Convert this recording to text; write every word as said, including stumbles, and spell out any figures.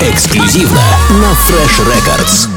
Эксклюзивно на Fresh Records.